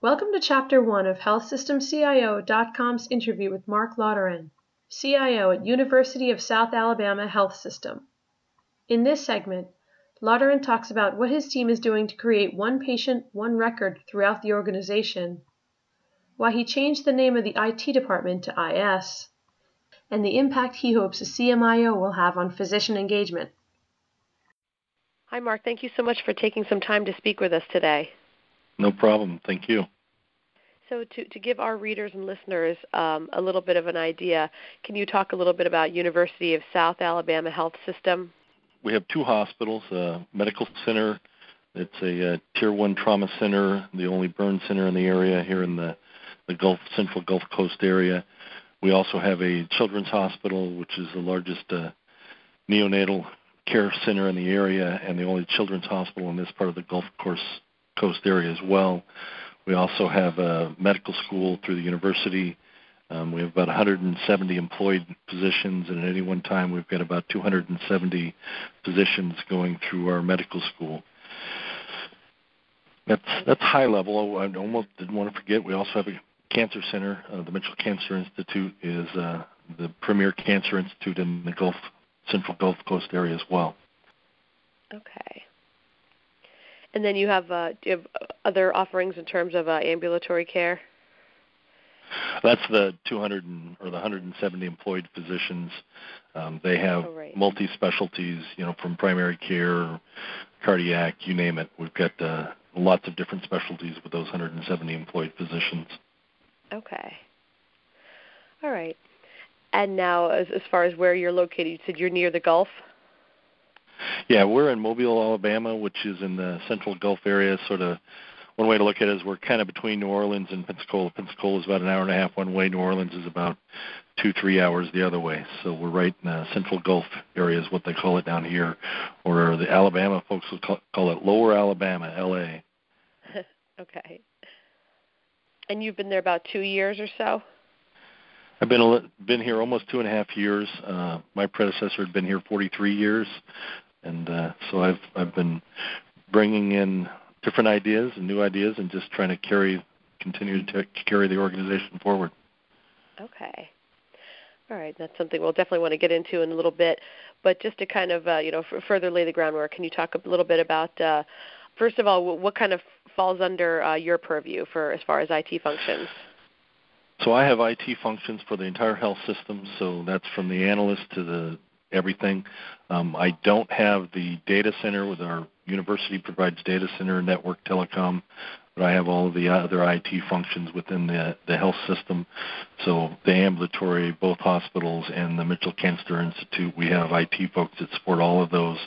Welcome to Chapter 1 of HealthSystemCIO.com's interview with Mark Lauteren, CIO at University of South Alabama Health System. In this segment, Lauteren talks about what his team is doing to create one patient, one record throughout the organization, why he changed the name of the IT department to IS, and the impact he hopes a CMIO will have on physician engagement. Hi, Mark. Thank you so much for taking some time to speak with us today. No problem. Thank you. So to give our readers and listeners a little bit of an idea, can you talk a little bit about University of South Alabama Health System? We have two hospitals, a medical center. It's a Tier 1 trauma center, the only burn center in the area here in the Central Gulf Coast area. We also have a children's hospital, which is the largest neonatal care center in the area and the only children's hospital in this part of the Gulf Coast area as well. We also have a medical school through the university. We have about 170 employed physicians, and at any one time we've got about 270 physicians going through our medical school. That's high level. I almost didn't want to forget, we also have a cancer center. The Mitchell Cancer Institute is the premier cancer institute in the Central Gulf Coast area as well. Okay. And then do you have other offerings in terms of ambulatory care? That's the 170 employed physicians. They have multi-specialties, from primary care, cardiac, you name it. We've got lots of different specialties with those 170 employed physicians. Okay. All right. And now, as far as where you're located, you said you're near the Gulf? Yeah, we're in Mobile, Alabama, which is in the Central Gulf area. Sort of one way to look at it is we're kind of between New Orleans and Pensacola. Pensacola is about an hour and a half one way. New Orleans is about 2-3 hours the other way. So we're right in the Central Gulf area is what they call it down here, or the Alabama folks will call it Lower Alabama, L.A. Okay. And you've been there about 2 years or so? I've been here almost 2.5 years. My predecessor had been here 43 years, and so I've been bringing in different ideas and new ideas, and just trying to continue to carry the organization forward. Okay, all right. That's something we'll definitely want to get into in a little bit. But just to kind of further lay the groundwork, can you talk a little bit about first of all what kind of falls under your purview for as far as IT functions? So I have IT functions for the entire health system, so that's from the analyst to the everything. I don't have the data center. With our university provides data center, network, telecom, but I have all of the other IT functions within the health system. So the ambulatory, both hospitals, and the Mitchell Cancer Institute, we have IT folks that support all of those,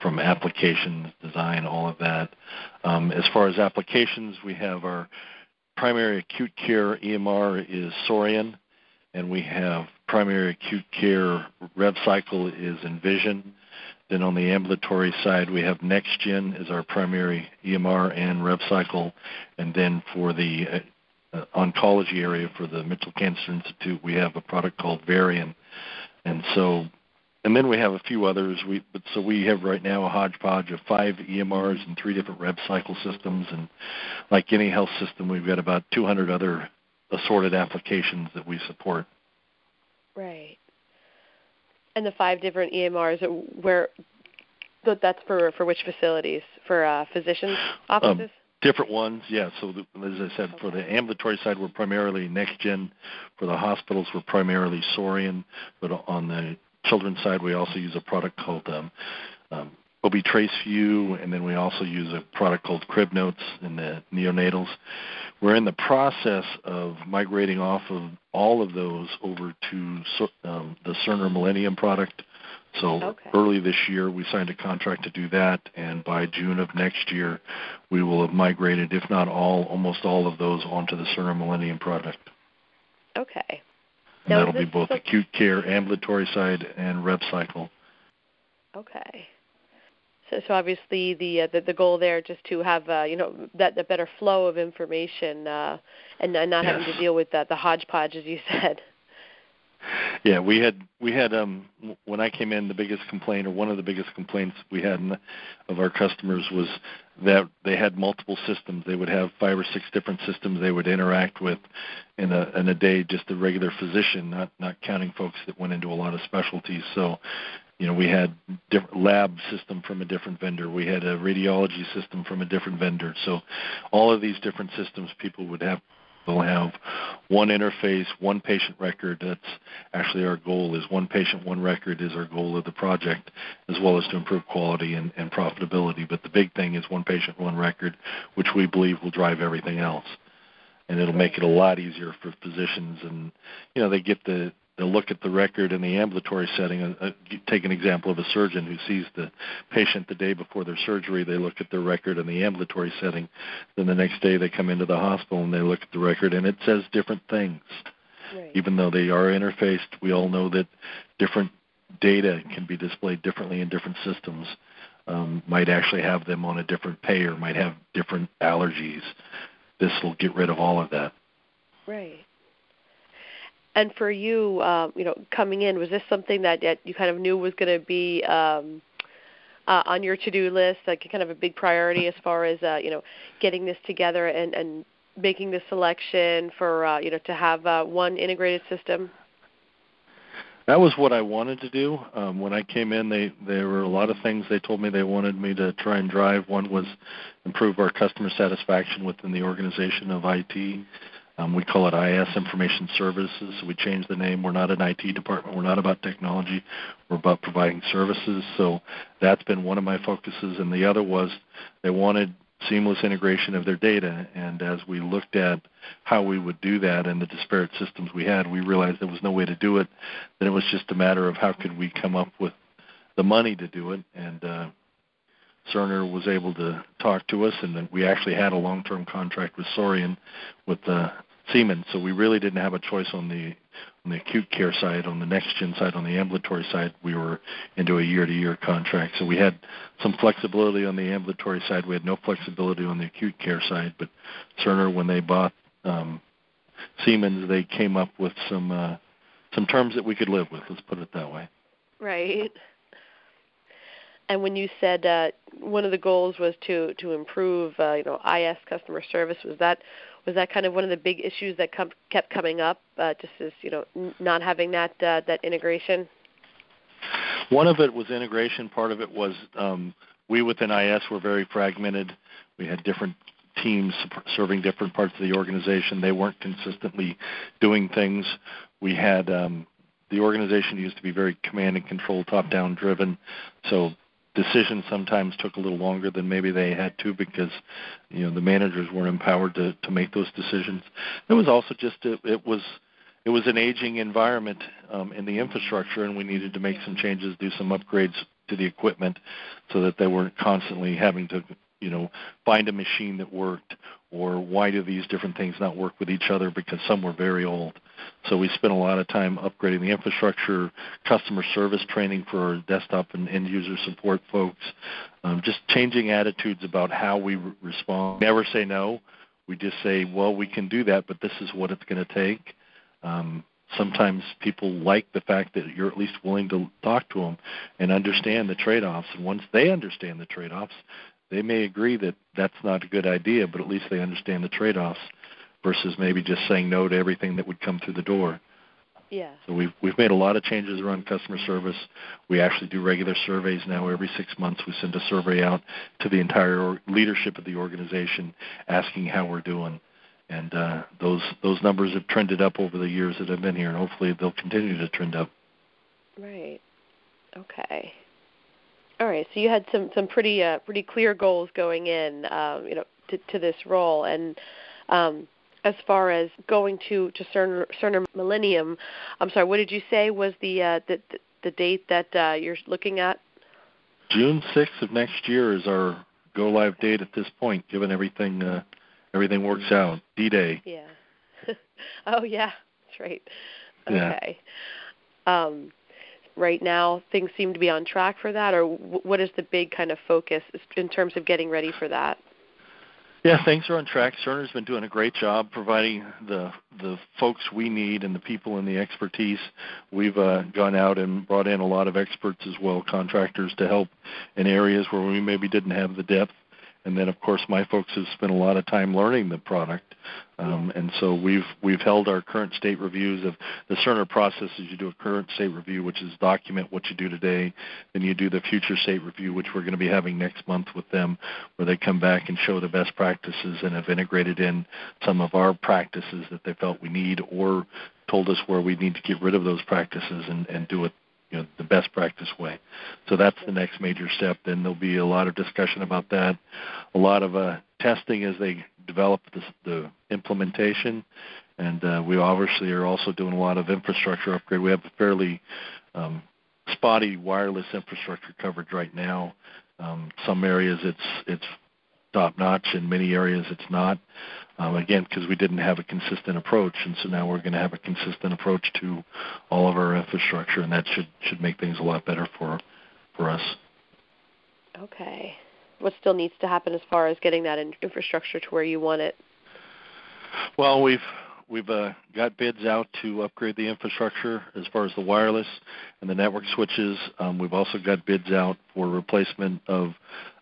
from applications, design, all of that. As far as applications, we have our primary acute care EMR is Soarian, and we have primary acute care rev cycle is Envision. Then on the ambulatory side, we have NextGen is our primary EMR and rev cycle. And then for the oncology area for the Mitchell Cancer Institute, we have a product called Varian. And then we have a few others. So we have right now a hodgepodge of 5 EMRs and 3 different rev cycle systems. And like any health system, we've got about 200 other assorted applications that we support. Right. And the 5 different EMRs, that's for which facilities? For physicians' offices? Different ones, yeah. So as I said, for the ambulatory side, we're primarily NextGen. For the hospitals, we're primarily Soarian. But on the children's side, we also use a product called OB-TraceView, and then we also use a product called Crib Notes in the neonatals. We're in the process of migrating off of all of those over to the Cerner Millennium product. So early this year, we signed a contract to do that, and by June of next year, we will have migrated, if not all, almost all of those onto the Cerner Millennium product. Okay. And that'll be both acute care, ambulatory side, and rev cycle. Okay. So obviously the goal there just to have the better flow of information and not having to deal with the hodgepodge, as you said. Yeah, we had when I came in, the biggest complaint, or one of the biggest complaints we had of our customers, was that they had multiple systems. They would have 5 or 6 different systems they would interact with in a day, just a regular physician, not counting folks that went into a lot of specialties. So, you know, we had different lab system from a different vendor. We had a radiology system from a different vendor. So all of these different systems, people would have one interface, one patient record. That's actually our goal, is one patient, one record is our goal of the project, as well as to improve quality and profitability. But the big thing is one patient, one record, which we believe will drive everything else. And it'll make it a lot easier for physicians. And, you know, they get the look at the record in the ambulatory setting. Take an example of a surgeon who sees the patient the day before their surgery. They look at their record in the ambulatory setting. Then the next day they come into the hospital and they look at the record, and it says different things. Right. Even though they are interfaced, we all know that different data can be displayed differently in different systems. Might actually have them on a different payer, might have different allergies. This will get rid of all of that. Right. And for you, coming in, was this something that you kind of knew was going to be on your to-do list, like kind of a big priority as far as getting this together and making the selection for to have one integrated system? That was what I wanted to do. When I came in, there were a lot of things they told me they wanted me to try and drive. One was improve our customer satisfaction within the organization of IT. We call it IS, Information Services. We changed the name. We're not an IT department. We're not about technology. We're about providing services. So that's been one of my focuses. And the other was they wanted seamless integration of their data. And as we looked at how we would do that and the disparate systems we had, we realized there was no way to do it. Then it was just a matter of how could we come up with the money to do it. And Cerner was able to talk to us, and then we actually had a long-term contract with Soarian, with Siemens, so we really didn't have a choice on the acute care side, on the NextGen side, on the ambulatory side. We were into a year-to-year contract, so we had some flexibility on the ambulatory side. We had no flexibility on the acute care side, but Cerner, when they bought Siemens, they came up with some terms that we could live with, let's put it that way. Right. And when you said one of the goals was to improve, IS customer service, was that kind of one of the big issues that kept coming up, just as not having that integration? One of it was integration. Part of it was we within IS were very fragmented. We had different teams serving different parts of the organization. They weren't consistently doing things. We had the organization used to be very command and control, top down driven, so decisions sometimes took a little longer than maybe they had to, because the managers weren't empowered to make those decisions. It was also just it was an aging environment in the infrastructure, and we needed to make some changes, do some upgrades to the equipment, so that they weren't constantly having to find a machine that worked, or why do these different things not work with each other, because some were very old. So we spent a lot of time upgrading the infrastructure, customer service training for our desktop and end-user support folks, just changing attitudes about how we respond. Never say no. We just say, well, we can do that, but this is what it's going to take. Sometimes people like the fact that you're at least willing to talk to them and understand the trade-offs. And once they understand the trade-offs, they may agree that that's not a good idea, but at least they understand the trade-offs, versus maybe just saying no to everything that would come through the door. Yeah. So we've made a lot of changes around customer service. We actually do regular surveys now. Every 6 months we send a survey out to the entire leadership of the organization asking how we're doing. And those numbers have trended up over the years that I've been here, and hopefully they'll continue to trend up. Right. Okay. All right, so you had some pretty clear goals going in, to this role. And as far as going to Cerner Millennium, I'm sorry, what did you say was the date that you're looking at? June 6th of next year is our go live date at this point, given everything works out. D-Day. Yeah. Oh yeah, that's right. Okay. Yeah. Right now, things seem to be on track for that, or what is the big kind of focus in terms of getting ready for that? Yeah, things are on track. Cerner's been doing a great job providing the folks we need and the people and the expertise. We've gone out and brought in a lot of experts as well, contractors, to help in areas where we maybe didn't have the depth. And then, of course, my folks have spent a lot of time learning the product. And so we've held our current state reviews of the Cerner process is you do a current state review, which is document what you do today. Then you do the future state review, which we're going to be having next month with them, where they come back and show the best practices and have integrated in some of our practices that they felt we need or told us where we need to get rid of those practices and do it, you know, the best practice way. So that's the next major step. Then there'll be a lot of discussion about that, a lot of testing as they develop the implementation, and we obviously are also doing a lot of infrastructure upgrade. We have a fairly spotty wireless infrastructure coverage right now. Some areas it's top-notch, in many areas it's not, again, because we didn't have a consistent approach, and so now we're going to have a consistent approach to all of our infrastructure, and that should make things a lot better for us. Okay. What still needs to happen as far as getting that infrastructure to where you want it? Well, we've got bids out to upgrade the infrastructure as far as the wireless and the network switches. We've also got bids out for replacement of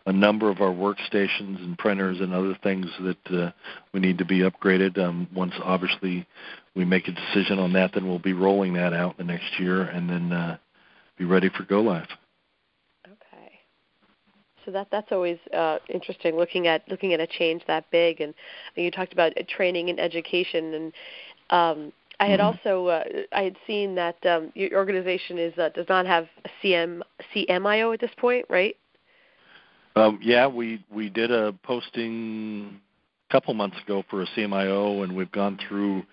a number of our workstations and printers and other things that we need to be upgraded. Once, obviously, we make a decision on that, then we'll be rolling that out the next year and then be ready for go live. So that's always interesting, looking at a change that big. And you talked about training and education. And I had seen that your organization does not have a CMIO at this point, right? We did a posting a couple months ago for a CMIO, and we've gone through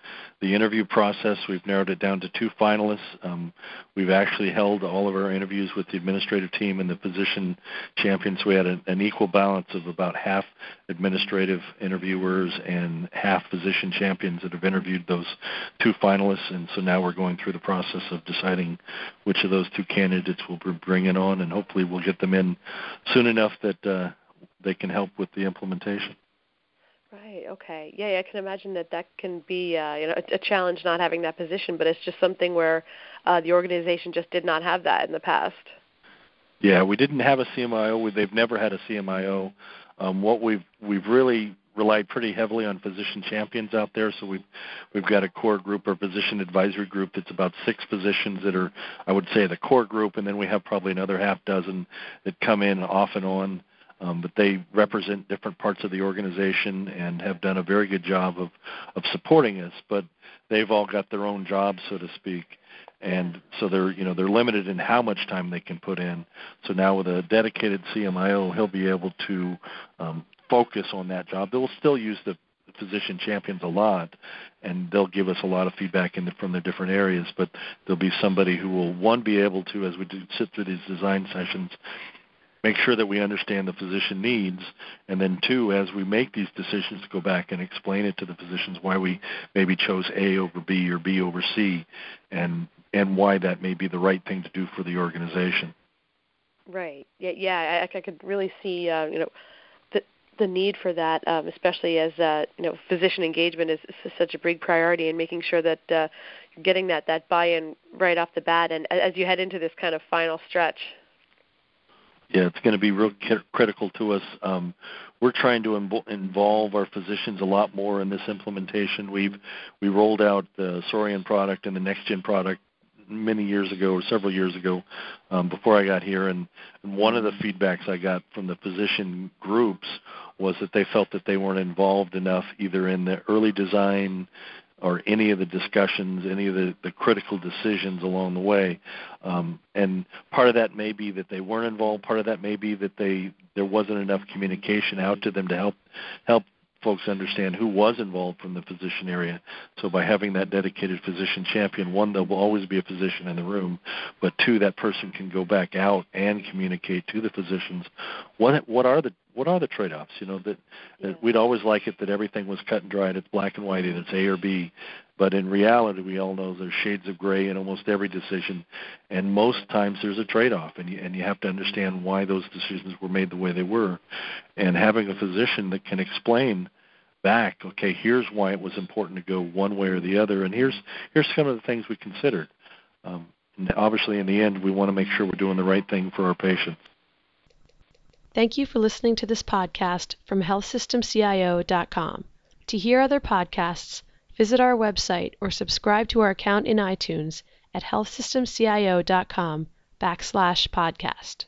the interview process. We've narrowed it down to 2 finalists. We've actually held all of our interviews with the administrative team and the physician champions. We had an equal balance of about half administrative interviewers and half physician champions that have interviewed those 2 finalists, and so now we're going through the process of deciding which of those 2 candidates we'll be bringing on, and hopefully we'll get them in soon enough that they can help with the implementation. Right. Okay. Yeah, I can imagine that can be a challenge not having that position, but it's just something where the organization just did not have that in the past. Yeah, we didn't have a CMIO. They've never had a CMIO. What we've really relied pretty heavily on physician champions out there, so we've got a core group or physician advisory group that's about 6 physicians that are, I would say, the core group, and then we have probably another half dozen that come in off and on. But they represent different parts of the organization and have done a very good job of supporting us. But they've all got their own jobs, so to speak, and so they're limited in how much time they can put in. So now with a dedicated CMIO, he'll be able to focus on that job. They'll still use the physician champions a lot, and they'll give us a lot of feedback from the different areas. But there'll be somebody who will be able to, as we do sit through these design sessions, make sure that we understand the physician needs, and then 2, as we make these decisions, go back and explain it to the physicians why we maybe chose A over B or B over C, and why that may be the right thing to do for the organization. Right. Yeah. I could really see the need for that, especially as physician engagement is such a big priority, and making sure that you're getting that buy-in right off the bat, and as you head into this kind of final stretch. Yeah, it's going to be real critical to us. We're trying to involve our physicians a lot more in this implementation. We rolled out the Soarian product and the NextGen product several years ago, before I got here. And one of the feedbacks I got from the physician groups was that they felt that they weren't involved enough either in the early design or any of the discussions, any of the critical decisions along the way. And part of that may be that they weren't involved. Part of that may be that there wasn't enough communication out to them to help folks understand who was involved from the physician area. So by having that dedicated physician champion, 1, there will always be a physician in the room, but 2, that person can go back out and communicate to the physicians what are the what are the trade-offs? You know, that we'd always like it that everything was cut and dried, it's black and white, and it's A or B. But in reality, we all know there's shades of gray in almost every decision, and most times there's a trade-off, and you have to understand why those decisions were made the way they were. And having a physician that can explain back, okay, here's why it was important to go one way or the other, and here's some of the things we considered. And obviously, in the end, we want to make sure we're doing the right thing for our patients. Thank you for listening to this podcast from HealthSystemCIO.com. To hear other podcasts, visit our website or subscribe to our account in iTunes at HealthSystemCIO.com/podcast.